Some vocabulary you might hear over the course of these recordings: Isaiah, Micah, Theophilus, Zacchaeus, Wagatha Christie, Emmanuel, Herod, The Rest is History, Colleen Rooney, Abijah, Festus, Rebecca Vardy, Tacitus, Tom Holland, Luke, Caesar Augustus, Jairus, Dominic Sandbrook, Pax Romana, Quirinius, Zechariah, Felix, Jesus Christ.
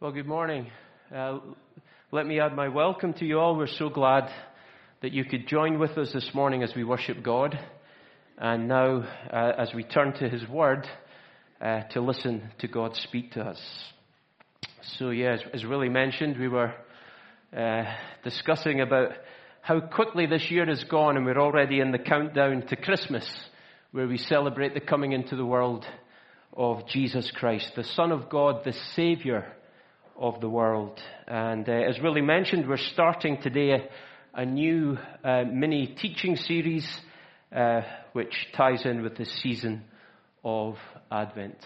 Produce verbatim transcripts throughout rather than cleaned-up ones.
Well, good morning. Uh, let me add my welcome to you all. We're so glad that you could join with us this morning as we worship God. And now, uh, as we turn to His Word, uh, to listen to God speak to us. So, yeah, as, as Willie mentioned, we were uh, discussing about how quickly this year has gone, and we're already in the countdown to Christmas, where we celebrate the coming into the world of Jesus Christ, the Son of God, the Savior of the world. And uh, as Willie mentioned, we're starting today a, a new uh, mini teaching series uh, which ties in with the season of Advent.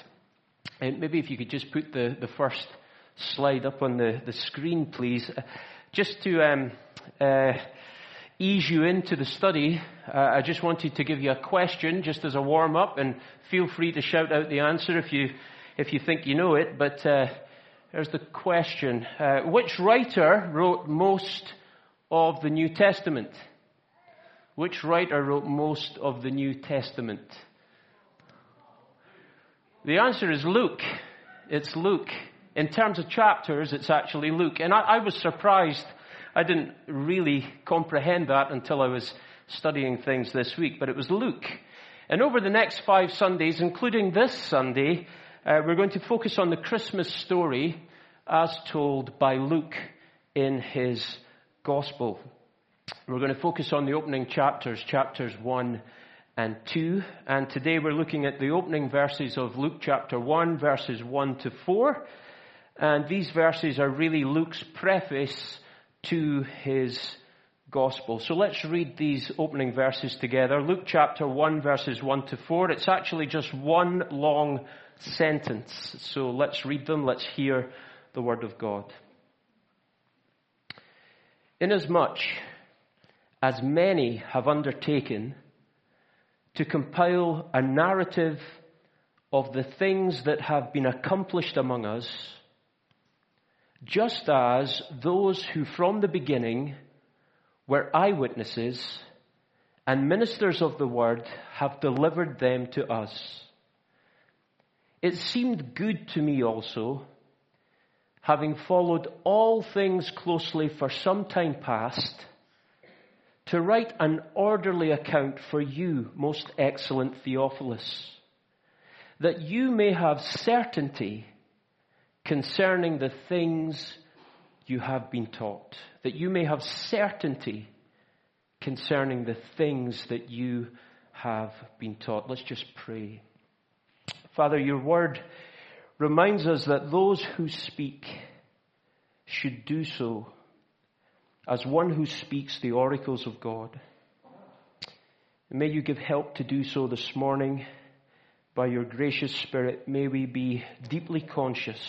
And maybe if you could just put the, the first slide up on the, the screen, please. Uh, just to um, uh, ease you into the study, uh, I just wanted to give you a question just as a warm-up, and feel free to shout out the answer if you if you think you know it, but uh, there's the question. Uh, which writer wrote most of the New Testament? Which writer wrote most of the New Testament? The answer is Luke. It's Luke. In terms of chapters, it's actually Luke. And I, I was surprised. I didn't really comprehend that until I was studying things this week. But it was Luke. And over the next five Sundays, including this Sunday, Uh, we're going to focus on the Christmas story as told by Luke in his Gospel. We're going to focus on the opening chapters, chapters one and two. And today we're looking at the opening verses of Luke chapter one, verses one to four. And these verses are really Luke's preface to his Gospel. So let's read these opening verses together. Luke chapter one, verses one to four. It's actually just one long sentence. So let's read them. Let's hear the word of God. Inasmuch as many have undertaken to compile a narrative of the things that have been accomplished among us, just as those who from the beginning were eyewitnesses and ministers of the word have delivered them to us, it seemed good to me also, having followed all things closely for some time past, to write an orderly account for you, most excellent Theophilus, that you may have certainty concerning the things you have been taught, that you may have certainty concerning the things that you have been taught. Let's just pray. Father, your word reminds us that those who speak should do so as one who speaks the oracles of God. And may you give help to do so this morning by your gracious Spirit. May we be deeply conscious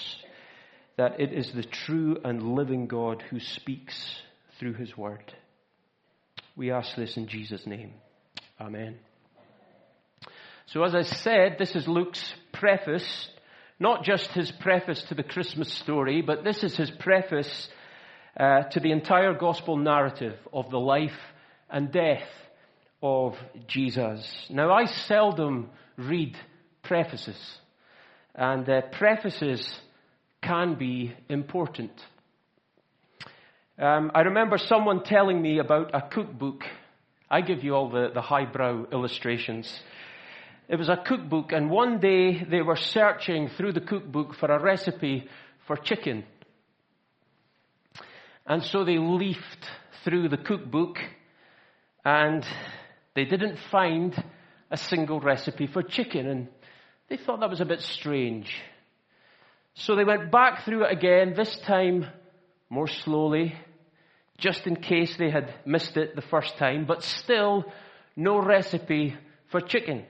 that it is the true and living God who speaks through his word. We ask this in Jesus' name. Amen. So as I said, this is Luke's preface, not just his preface to the Christmas story, but this is his preface uh, to the entire gospel narrative of the life and death of Jesus. Now, I seldom read prefaces, and uh, prefaces can be important. Um, I remember someone telling me about a cookbook. I give you all the, the highbrow illustrations. It was a cookbook, and one day they were searching through the cookbook for a recipe for chicken. And so they leafed through the cookbook, and they didn't find a single recipe for chicken. And they thought that was a bit strange. So they went back through it again, this time more slowly, just in case they had missed it the first time, but still no recipe for chicken.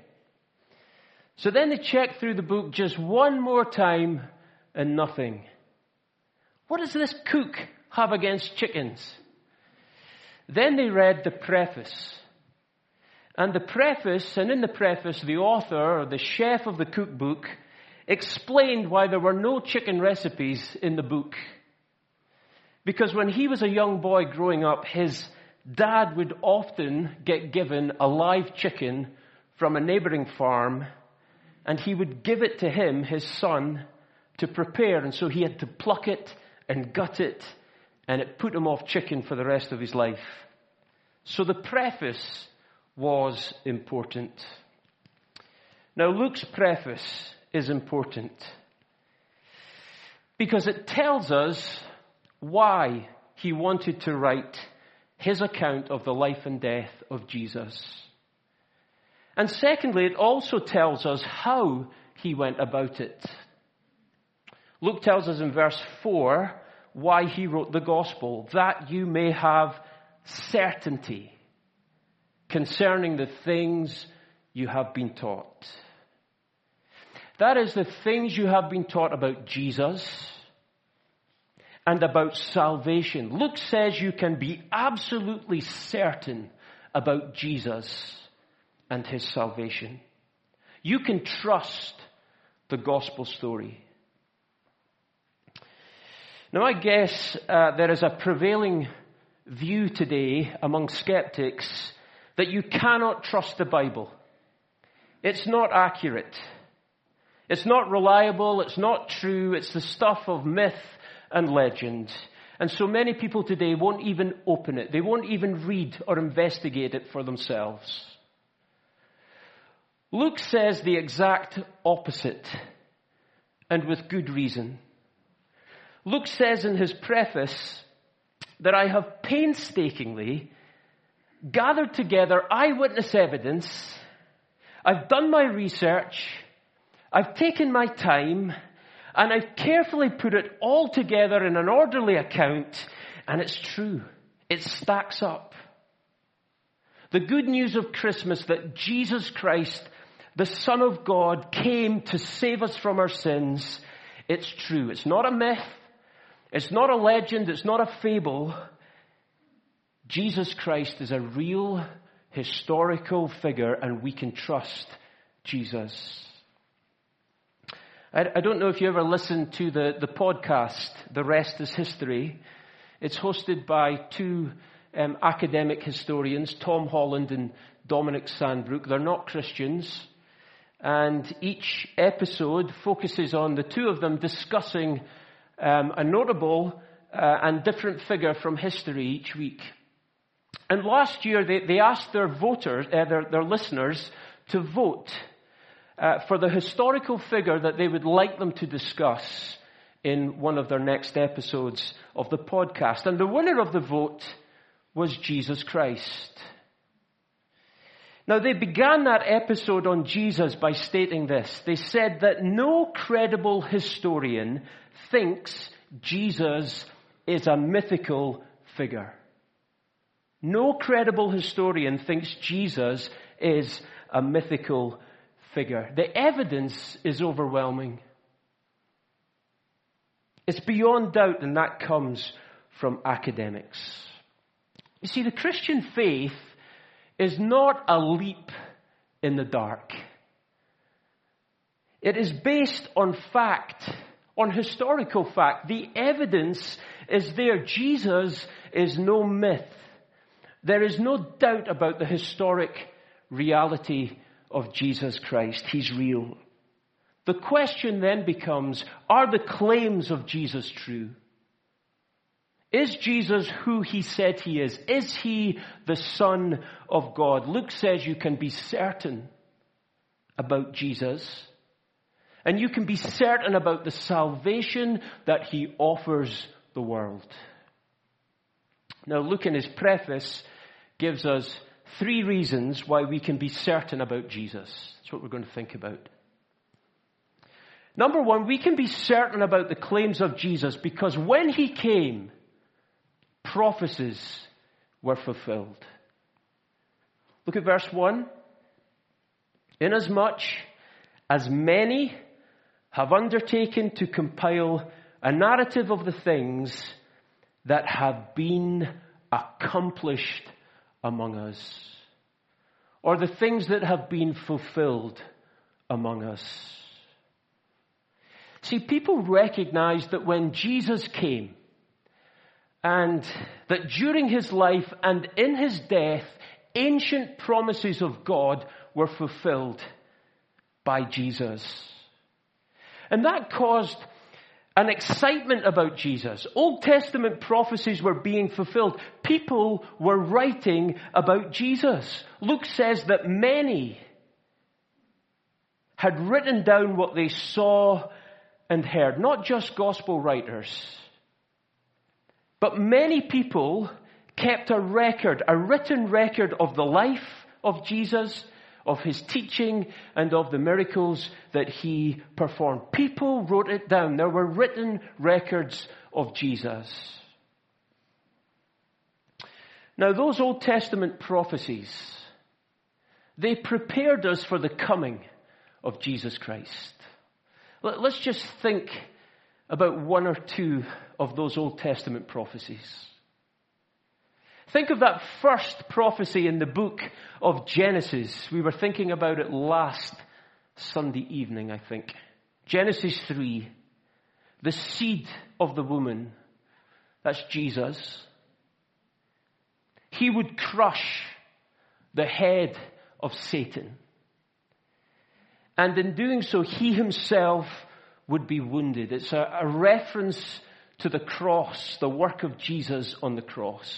So then they checked through the book just one more time and nothing. What does this cook have against chickens? Then they read the preface. And the preface, and in the preface, the author or the chef of the cookbook explained why there were no chicken recipes in the book. Because when he was a young boy growing up, his dad would often get given a live chicken from a neighboring farm, and he would give it to him, his son, to prepare, and so he had to pluck it and gut it, and it put him off chicken for the rest of his life. So the preface was important. Now, Luke's preface is important because it tells us why he wanted to write his account of the life and death of Jesus. And secondly, it also tells us how he went about it. Luke tells us in verse four why he wrote the gospel, that you may have certainty concerning the things you have been taught. That is, the things you have been taught about Jesus and about salvation. Luke says you can be absolutely certain about Jesus and his salvation. You can trust the gospel story. Now, I guess uh, there is a prevailing view today among skeptics that you cannot trust the Bible. It's not accurate. It's not reliable. It's not true. It's the stuff of myth and legend. And so many people today won't even open it. They won't even read or investigate it for themselves. Luke says the exact opposite, and with good reason. Luke says in his preface that I have painstakingly gathered together eyewitness evidence. I've done my research. I've taken my time, and I've carefully put it all together in an orderly account, and it's true. It stacks up. The good news of Christmas, that Jesus Christ, the Son of God, came to save us from our sins, it's true. It's not a myth. It's not a legend. It's not a fable. Jesus Christ is a real historical figure, and we can trust Jesus. I, I don't know if you ever listened to the, the podcast, The Rest is History. It's hosted by two um, academic historians, Tom Holland and Dominic Sandbrook. They're not Christians. And each episode focuses on the two of them discussing um, a notable uh, and different figure from history each week. And last year, they, they asked their voters, uh, their, their listeners, to vote uh, for the historical figure that they would like them to discuss in one of their next episodes of the podcast. And the winner of the vote was Jesus Christ. Now, they began that episode on Jesus by stating this. They said that no credible historian thinks Jesus is a mythical figure. No credible historian thinks Jesus is a mythical figure. The evidence is overwhelming. It's beyond doubt, and that comes from academics. You see, the Christian faith is not a leap in the dark. It is based on fact, on historical fact. The evidence is there. Jesus is no myth. There is no doubt about the historic reality of Jesus Christ. He's real. The question then becomes, are the claims of Jesus true? Is Jesus who he said he is? Is he the Son of God? Luke says you can be certain about Jesus, and you can be certain about the salvation that he offers the world. Now, Luke in his preface gives us three reasons why we can be certain about Jesus. That's what we're going to think about. Number one, we can be certain about the claims of Jesus because when he came, prophecies were fulfilled. Look at verse one. Inasmuch as many have undertaken to compile a narrative of the things that have been accomplished among us, or the things that have been fulfilled among us. See, people recognize that when Jesus came, and that during his life and in his death, ancient promises of God were fulfilled by Jesus. And that caused an excitement about Jesus. Old Testament prophecies were being fulfilled. People were writing about Jesus. Luke says that many had written down what they saw and heard. Not just gospel writers, but many people kept a record, a written record of the life of Jesus, of his teaching, and of the miracles that he performed. People wrote it down. There were written records of Jesus. Now, those Old Testament prophecies, they prepared us for the coming of Jesus Christ. Let's just think about one or two of those Old Testament prophecies. Think of that first prophecy in the book of Genesis. We were thinking about it last Sunday evening, I think. Genesis three, the seed of the woman, that's Jesus. He would crush the head of Satan. And in doing so, he himself would be wounded. It's a, a reference to the cross, the work of Jesus on the cross.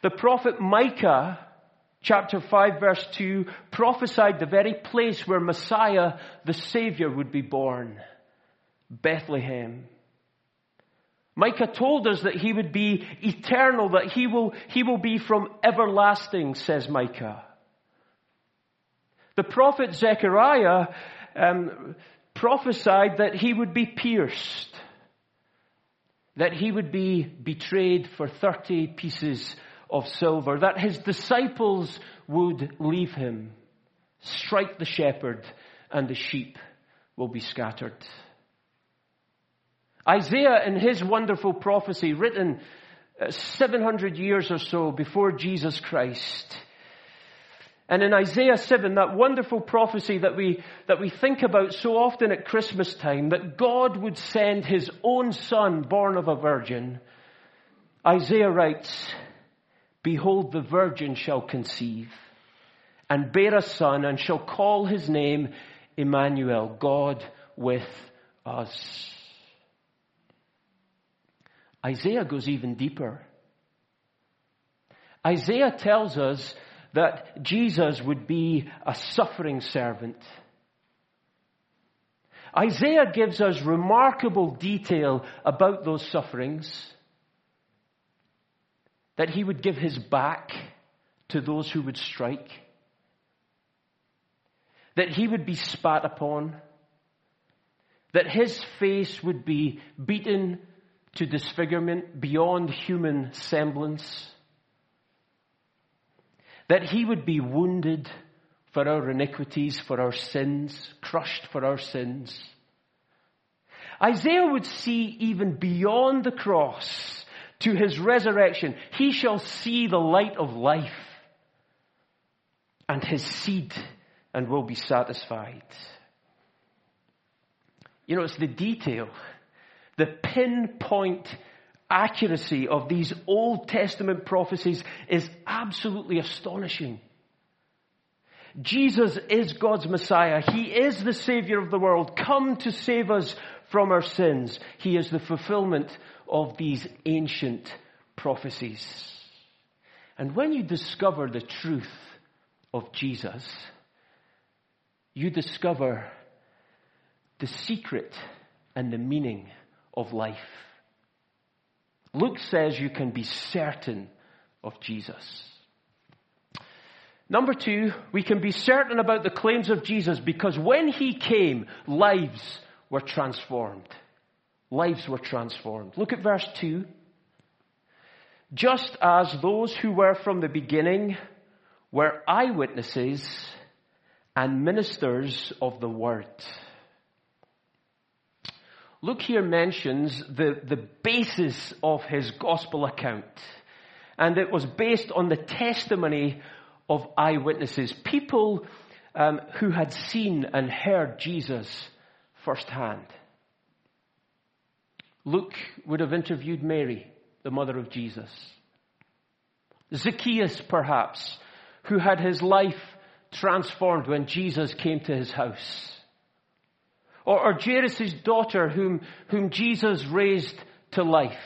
The prophet Micah, chapter five, verse two, prophesied the very place where Messiah, the Savior, would be born, Bethlehem. Micah told us that he would be eternal, that he will, he will be from everlasting, says Micah. The prophet Zechariah um, prophesied that he would be pierced, that he would be betrayed for thirty pieces of silver, that his disciples would leave him, strike the shepherd, and the sheep will be scattered. Isaiah, in his wonderful prophecy, written seven hundred years or so before Jesus Christ. And in Isaiah seven, that wonderful prophecy that we, that we think about so often at Christmas time, that God would send his own son born of a virgin, Isaiah writes, "Behold, the virgin shall conceive and bear a son and shall call his name Emmanuel, God with us." Isaiah goes even deeper. Isaiah tells us that Jesus would be a suffering servant. Isaiah gives us remarkable detail about those sufferings, that he would give his back to those who would strike, that he would be spat upon, that his face would be beaten to disfigurement beyond human semblance, that he would be wounded for our iniquities, for our sins, crushed for our sins. Isaiah would see even beyond the cross to his resurrection. He shall see the light of life and his seed, and will be satisfied. You know, it's the detail, the pinpoint accuracy of these Old Testament prophecies is absolutely astonishing. Jesus is God's Messiah. He is the Savior of the world, come to save us from our sins. He is the fulfillment of these ancient prophecies. And when you discover the truth of Jesus, you discover the secret and the meaning of life. Luke says you can be certain of Jesus. Number two, we can be certain about the claims of Jesus because when he came, lives were transformed. Lives were transformed. Look at verse two. Just as those who were from the beginning were eyewitnesses and ministers of the word. Luke here mentions the, the basis of his gospel account, and it was based on the testimony of eyewitnesses, people um, who had seen and heard Jesus firsthand. Luke would have interviewed Mary, the mother of Jesus. Zacchaeus, perhaps, who had his life transformed when Jesus came to his house. Or, or Jairus' daughter whom, whom Jesus raised to life.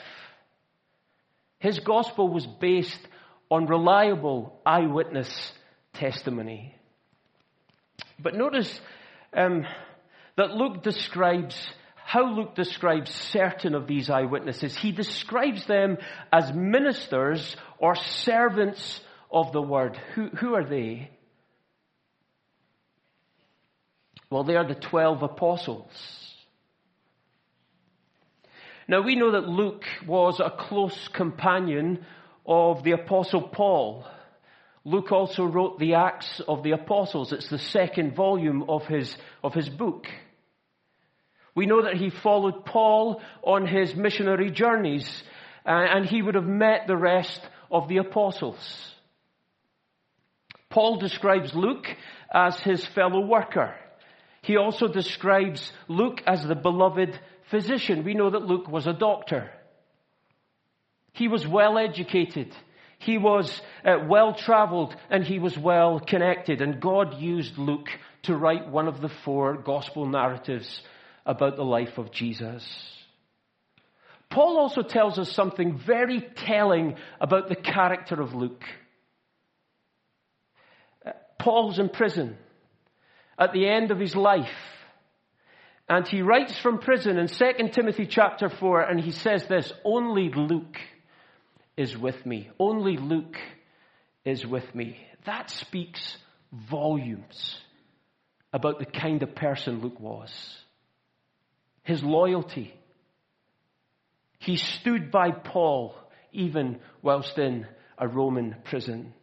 His gospel was based on reliable eyewitness testimony. But notice um, that Luke describes, how Luke describes certain of these eyewitnesses. He describes them as ministers or servants of the word. Who, who are they? Well, they are the twelve apostles. Now, we know that Luke was a close companion of the Apostle Paul. Luke also wrote the Acts of the Apostles. It's the second volume of his, of his book. We know that he followed Paul on his missionary journeys, and he would have met the rest of the apostles. Paul describes Luke as his fellow worker. He also describes Luke as the beloved physician. We know that Luke was a doctor. He was well educated. He was uh, well traveled, and he was well connected. And God used Luke to write one of the four gospel narratives about the life of Jesus. Paul also tells us something very telling about the character of Luke. Uh, Paul's in prison at the end of his life. And he writes from prison in Second Timothy chapter four, and he says this, "Only Luke is with me. Only Luke is with me." That speaks volumes about the kind of person Luke was. His loyalty. He stood by Paul even whilst in a Roman prison.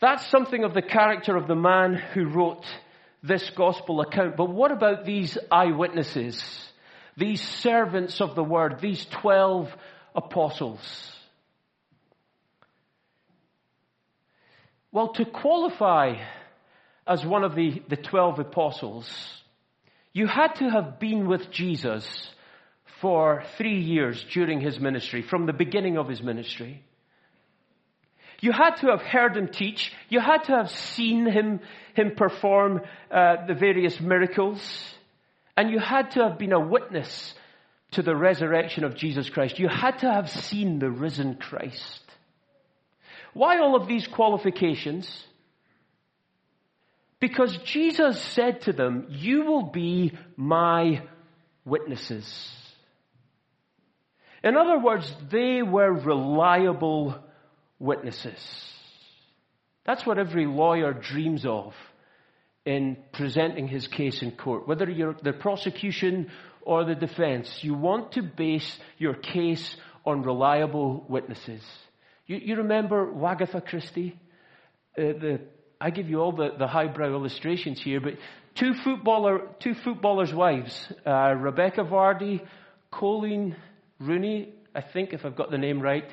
That's something of the character of the man who wrote this gospel account. But what about these eyewitnesses? These servants of the word, these twelve apostles. Well, to qualify as one of the, the twelve apostles, you had to have been with Jesus for three years during his ministry, from the beginning of his ministry. You had to have heard him teach. You had to have seen him, him perform uh, the various miracles. And you had to have been a witness to the resurrection of Jesus Christ. You had to have seen the risen Christ. Why all of these qualifications? Because Jesus said to them, "You will be my witnesses." In other words, they were reliable witnesses. That's what every lawyer dreams of in presenting his case in court. Whether you're the prosecution or the defense, you want to base your case on reliable witnesses. You, you remember Wagatha Christie? Uh, the, I give you all the, the highbrow illustrations here, but two, footballer, two footballers' wives, uh, Rebecca Vardy, Colleen Rooney, I think if I've got the name right.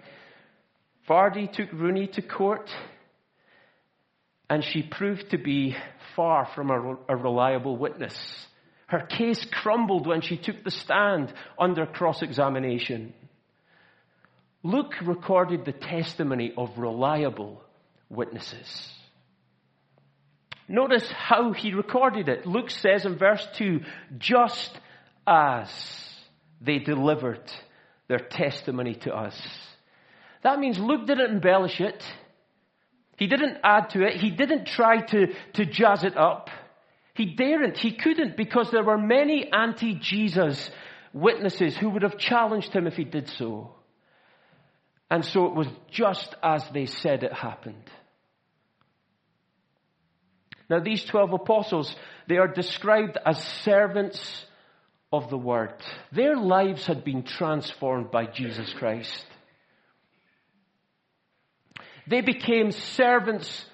Vardy took Rooney to court, and she proved to be far from a, a reliable witness. Her case crumbled when she took the stand under cross-examination. Luke recorded the testimony of reliable witnesses. Notice how he recorded it. Luke says in verse two, "Just as they delivered their testimony to us." That means Luke didn't embellish it. He didn't add to it. He didn't try to, to jazz it up. He daren't. He couldn't, because there were many anti-Jesus witnesses who would have challenged him if he did so. And so it was just as they said it happened. Now, these twelve apostles, they are described as servants of the word. Their lives had been transformed by Jesus Christ. They became servants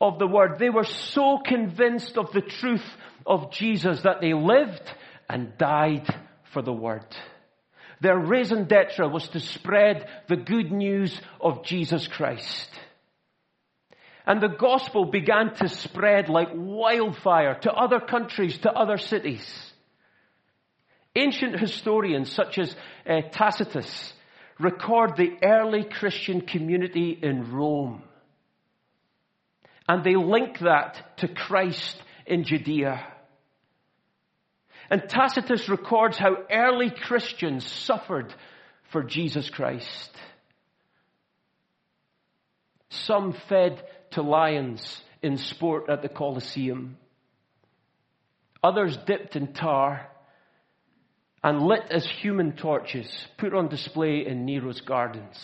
of the word. They were so convinced of the truth of Jesus that they lived and died for the word. Their raison d'etre was to spread the good news of Jesus Christ. And the gospel began to spread like wildfire to other countries, to other cities. Ancient historians such as uh, Tacitus record the early Christian community in Rome. And they link that to Christ in Judea. And Tacitus records how early Christians suffered for Jesus Christ. Some fed to lions in sport at the Colosseum. Others dipped in tar and lit as human torches, put on display in Nero's gardens.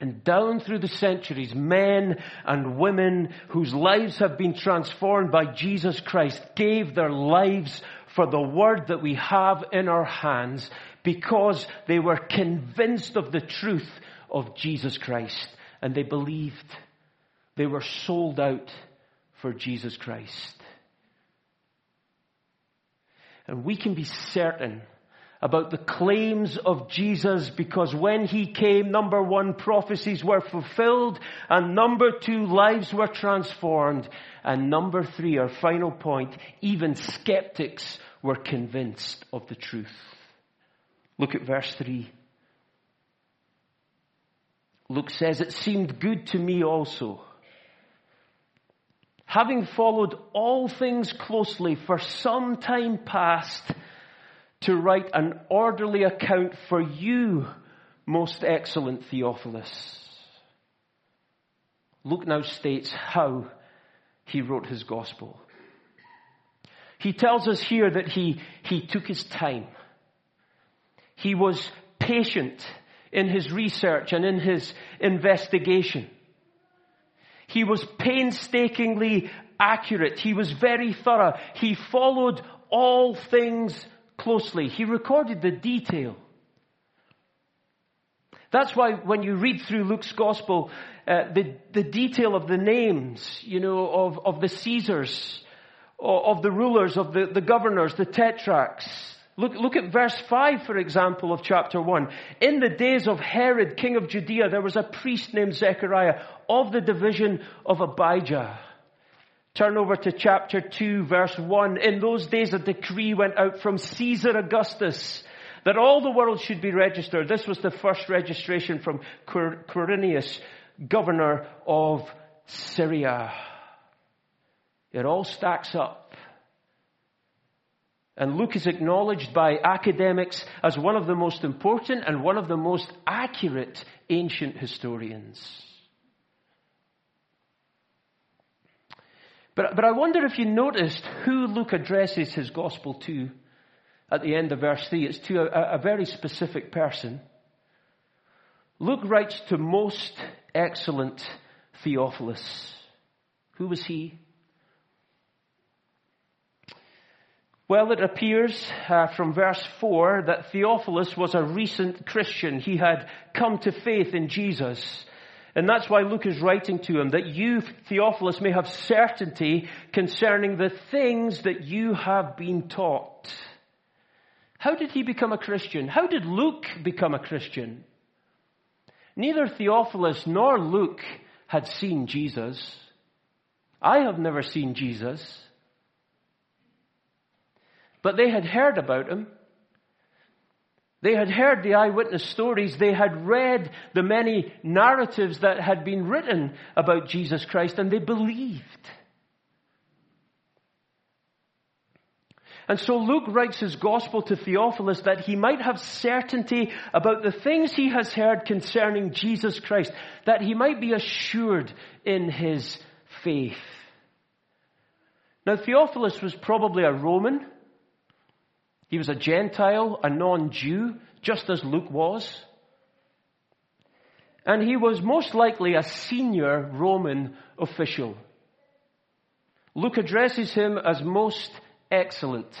And down through the centuries, men and women whose lives have been transformed by Jesus Christ gave their lives for the word that we have in our hands because they were convinced of the truth of Jesus Christ. And they believed. They were sold out for Jesus Christ. And we can be certain about the claims of Jesus because when he came, number one, prophecies were fulfilled, and number two, lives were transformed, and number three, our final point, even skeptics were convinced of the truth. Look at verse three. Luke says, "It seemed good to me also, having followed all things closely for some time past, to write an orderly account for you, most excellent Theophilus." Luke now states how he wrote his gospel. He tells us here that he, he took his time. He was patient in his research and in his investigation. He was painstakingly accurate. He was very thorough. He followed all things closely. He recorded the detail. That's why when you read through Luke's gospel, uh, the, the detail of the names, you know, of, of the Caesars, of, of the rulers, of the, the governors, the tetrarchs. Look, look at verse five, for example, of chapter one. "In the days of Herod, king of Judea, there was a priest named Zechariah of the division of Abijah." Turn over to chapter two, verse one. "In those days, a decree went out from Caesar Augustus that all the world should be registered." This was the first registration from Quir- Quirinius, governor of Syria. It all stacks up. And Luke is acknowledged by academics as one of the most important and one of the most accurate ancient historians. But, but I wonder if you noticed who Luke addresses his gospel to at the end of verse three. It's to a, a very specific person. Luke writes to most excellent Theophilus. Who was he? Well, it appears uh, from verse four that Theophilus was a recent Christian. He had come to faith in Jesus. And that's why Luke is writing to him, that you, Theophilus, may have certainty concerning the things that you have been taught. How did he become a Christian? How did Luke become a Christian? Neither Theophilus nor Luke had seen Jesus. I have never seen Jesus. But they had heard about him. They had heard the eyewitness stories. They had read the many narratives that had been written about Jesus Christ, and they believed. And so Luke writes his gospel to Theophilus that he might have certainty about the things he has heard concerning Jesus Christ, that he might be assured in his faith. Now, Theophilus was probably a Roman. He was a Gentile, a non-Jew, just as Luke was. And he was most likely a senior Roman official. Luke addresses him as most excellent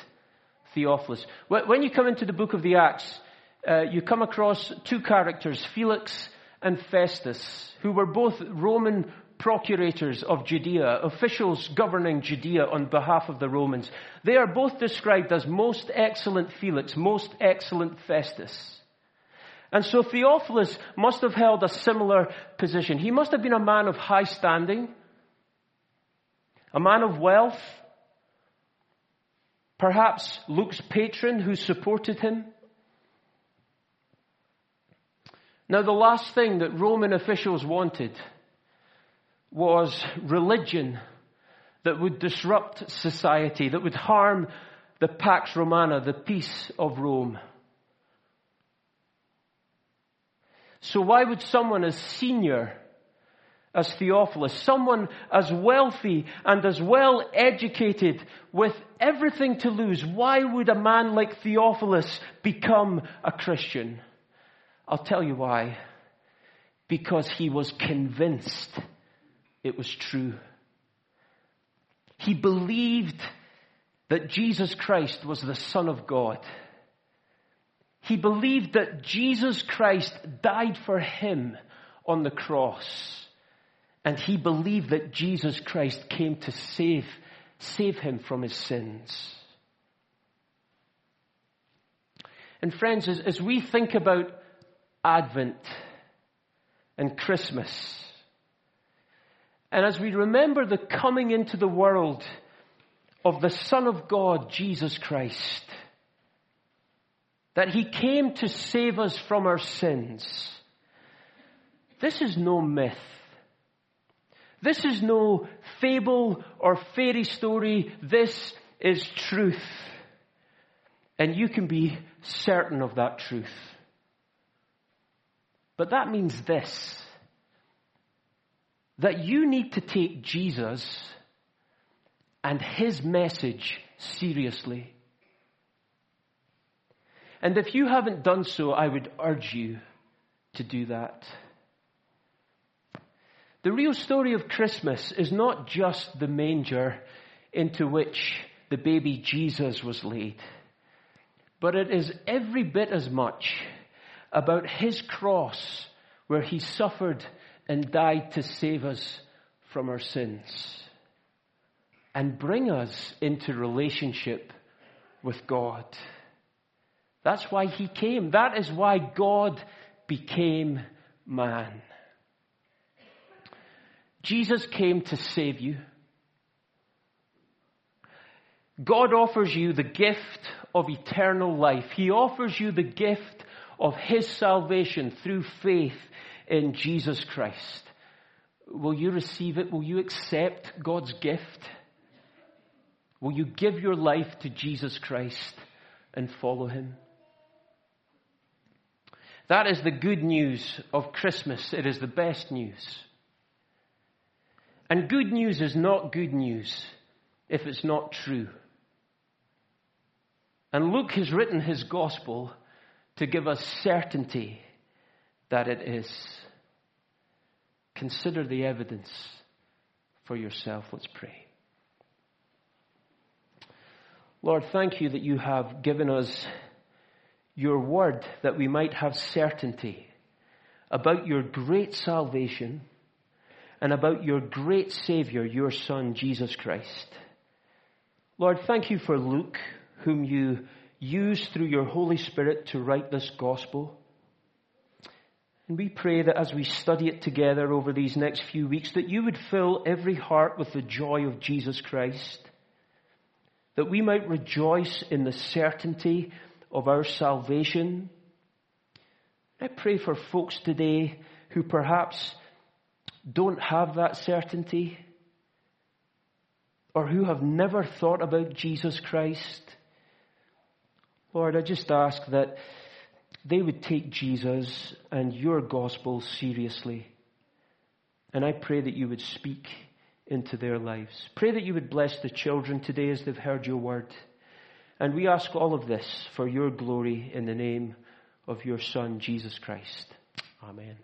Theophilus. When you come into the book of the Acts, uh, you come across two characters, Felix and Festus, who were both Roman procurators of Judea, officials governing Judea on behalf of the Romans. They are both described as most excellent Felix, most excellent Festus. And so Theophilus must have held a similar position. He must have been a man of high standing, a man of wealth, perhaps Luke's patron who supported him. Now, the last thing that Roman officials wanted was religion that would disrupt society, that would harm the Pax Romana, the peace of Rome. So why would someone as senior as Theophilus, someone as wealthy and as well educated with everything to lose, why would a man like Theophilus become a Christian? I'll tell you why. Because he was convinced it was true. He believed that Jesus Christ was the Son of God. He believed that Jesus Christ died for him on the cross. And he believed that Jesus Christ came to save, save him from his sins. And friends, as, as we think about Advent and Christmas, and as we remember the coming into the world of the Son of God, Jesus Christ, that he came to save us from our sins, this is no myth. This is no fable or fairy story. This is truth. And you can be certain of that truth. But that means this, that you need to take Jesus and his message seriously. And if you haven't done so, I would urge you to do that. The real story of Christmas is not just the manger into which the baby Jesus was laid, but it is every bit as much about his cross where he suffered and died to save us from our sins and bring us into relationship with God. That's why he came. That is why God became man. Jesus came to save you. God offers you the gift of eternal life. He offers you the gift of his salvation through faith in Jesus Christ. Will you receive it? Will you accept God's gift? Will you give your life to Jesus Christ and follow him? That is the good news of Christmas. It is the best news. And good news is not good news if it's not true. And Luke has written his gospel to give us certainty that it is. Consider the evidence for yourself. Let's pray. Lord, thank you that you have given us your word that we might have certainty about your great salvation and about your great Savior, your Son, Jesus Christ. Lord, thank you for Luke, whom you used through your Holy Spirit to write this gospel. And we pray that as we study it together over these next few weeks, that you would fill every heart with the joy of Jesus Christ, that we might rejoice in the certainty of our salvation. I pray for folks today who perhaps don't have that certainty, or who have never thought about Jesus Christ. Lord, I just ask that they would take Jesus and your gospel seriously. And I pray that you would speak into their lives. Pray that you would bless the children today as they've heard your word. And we ask all of this for your glory in the name of your Son, Jesus Christ. Amen.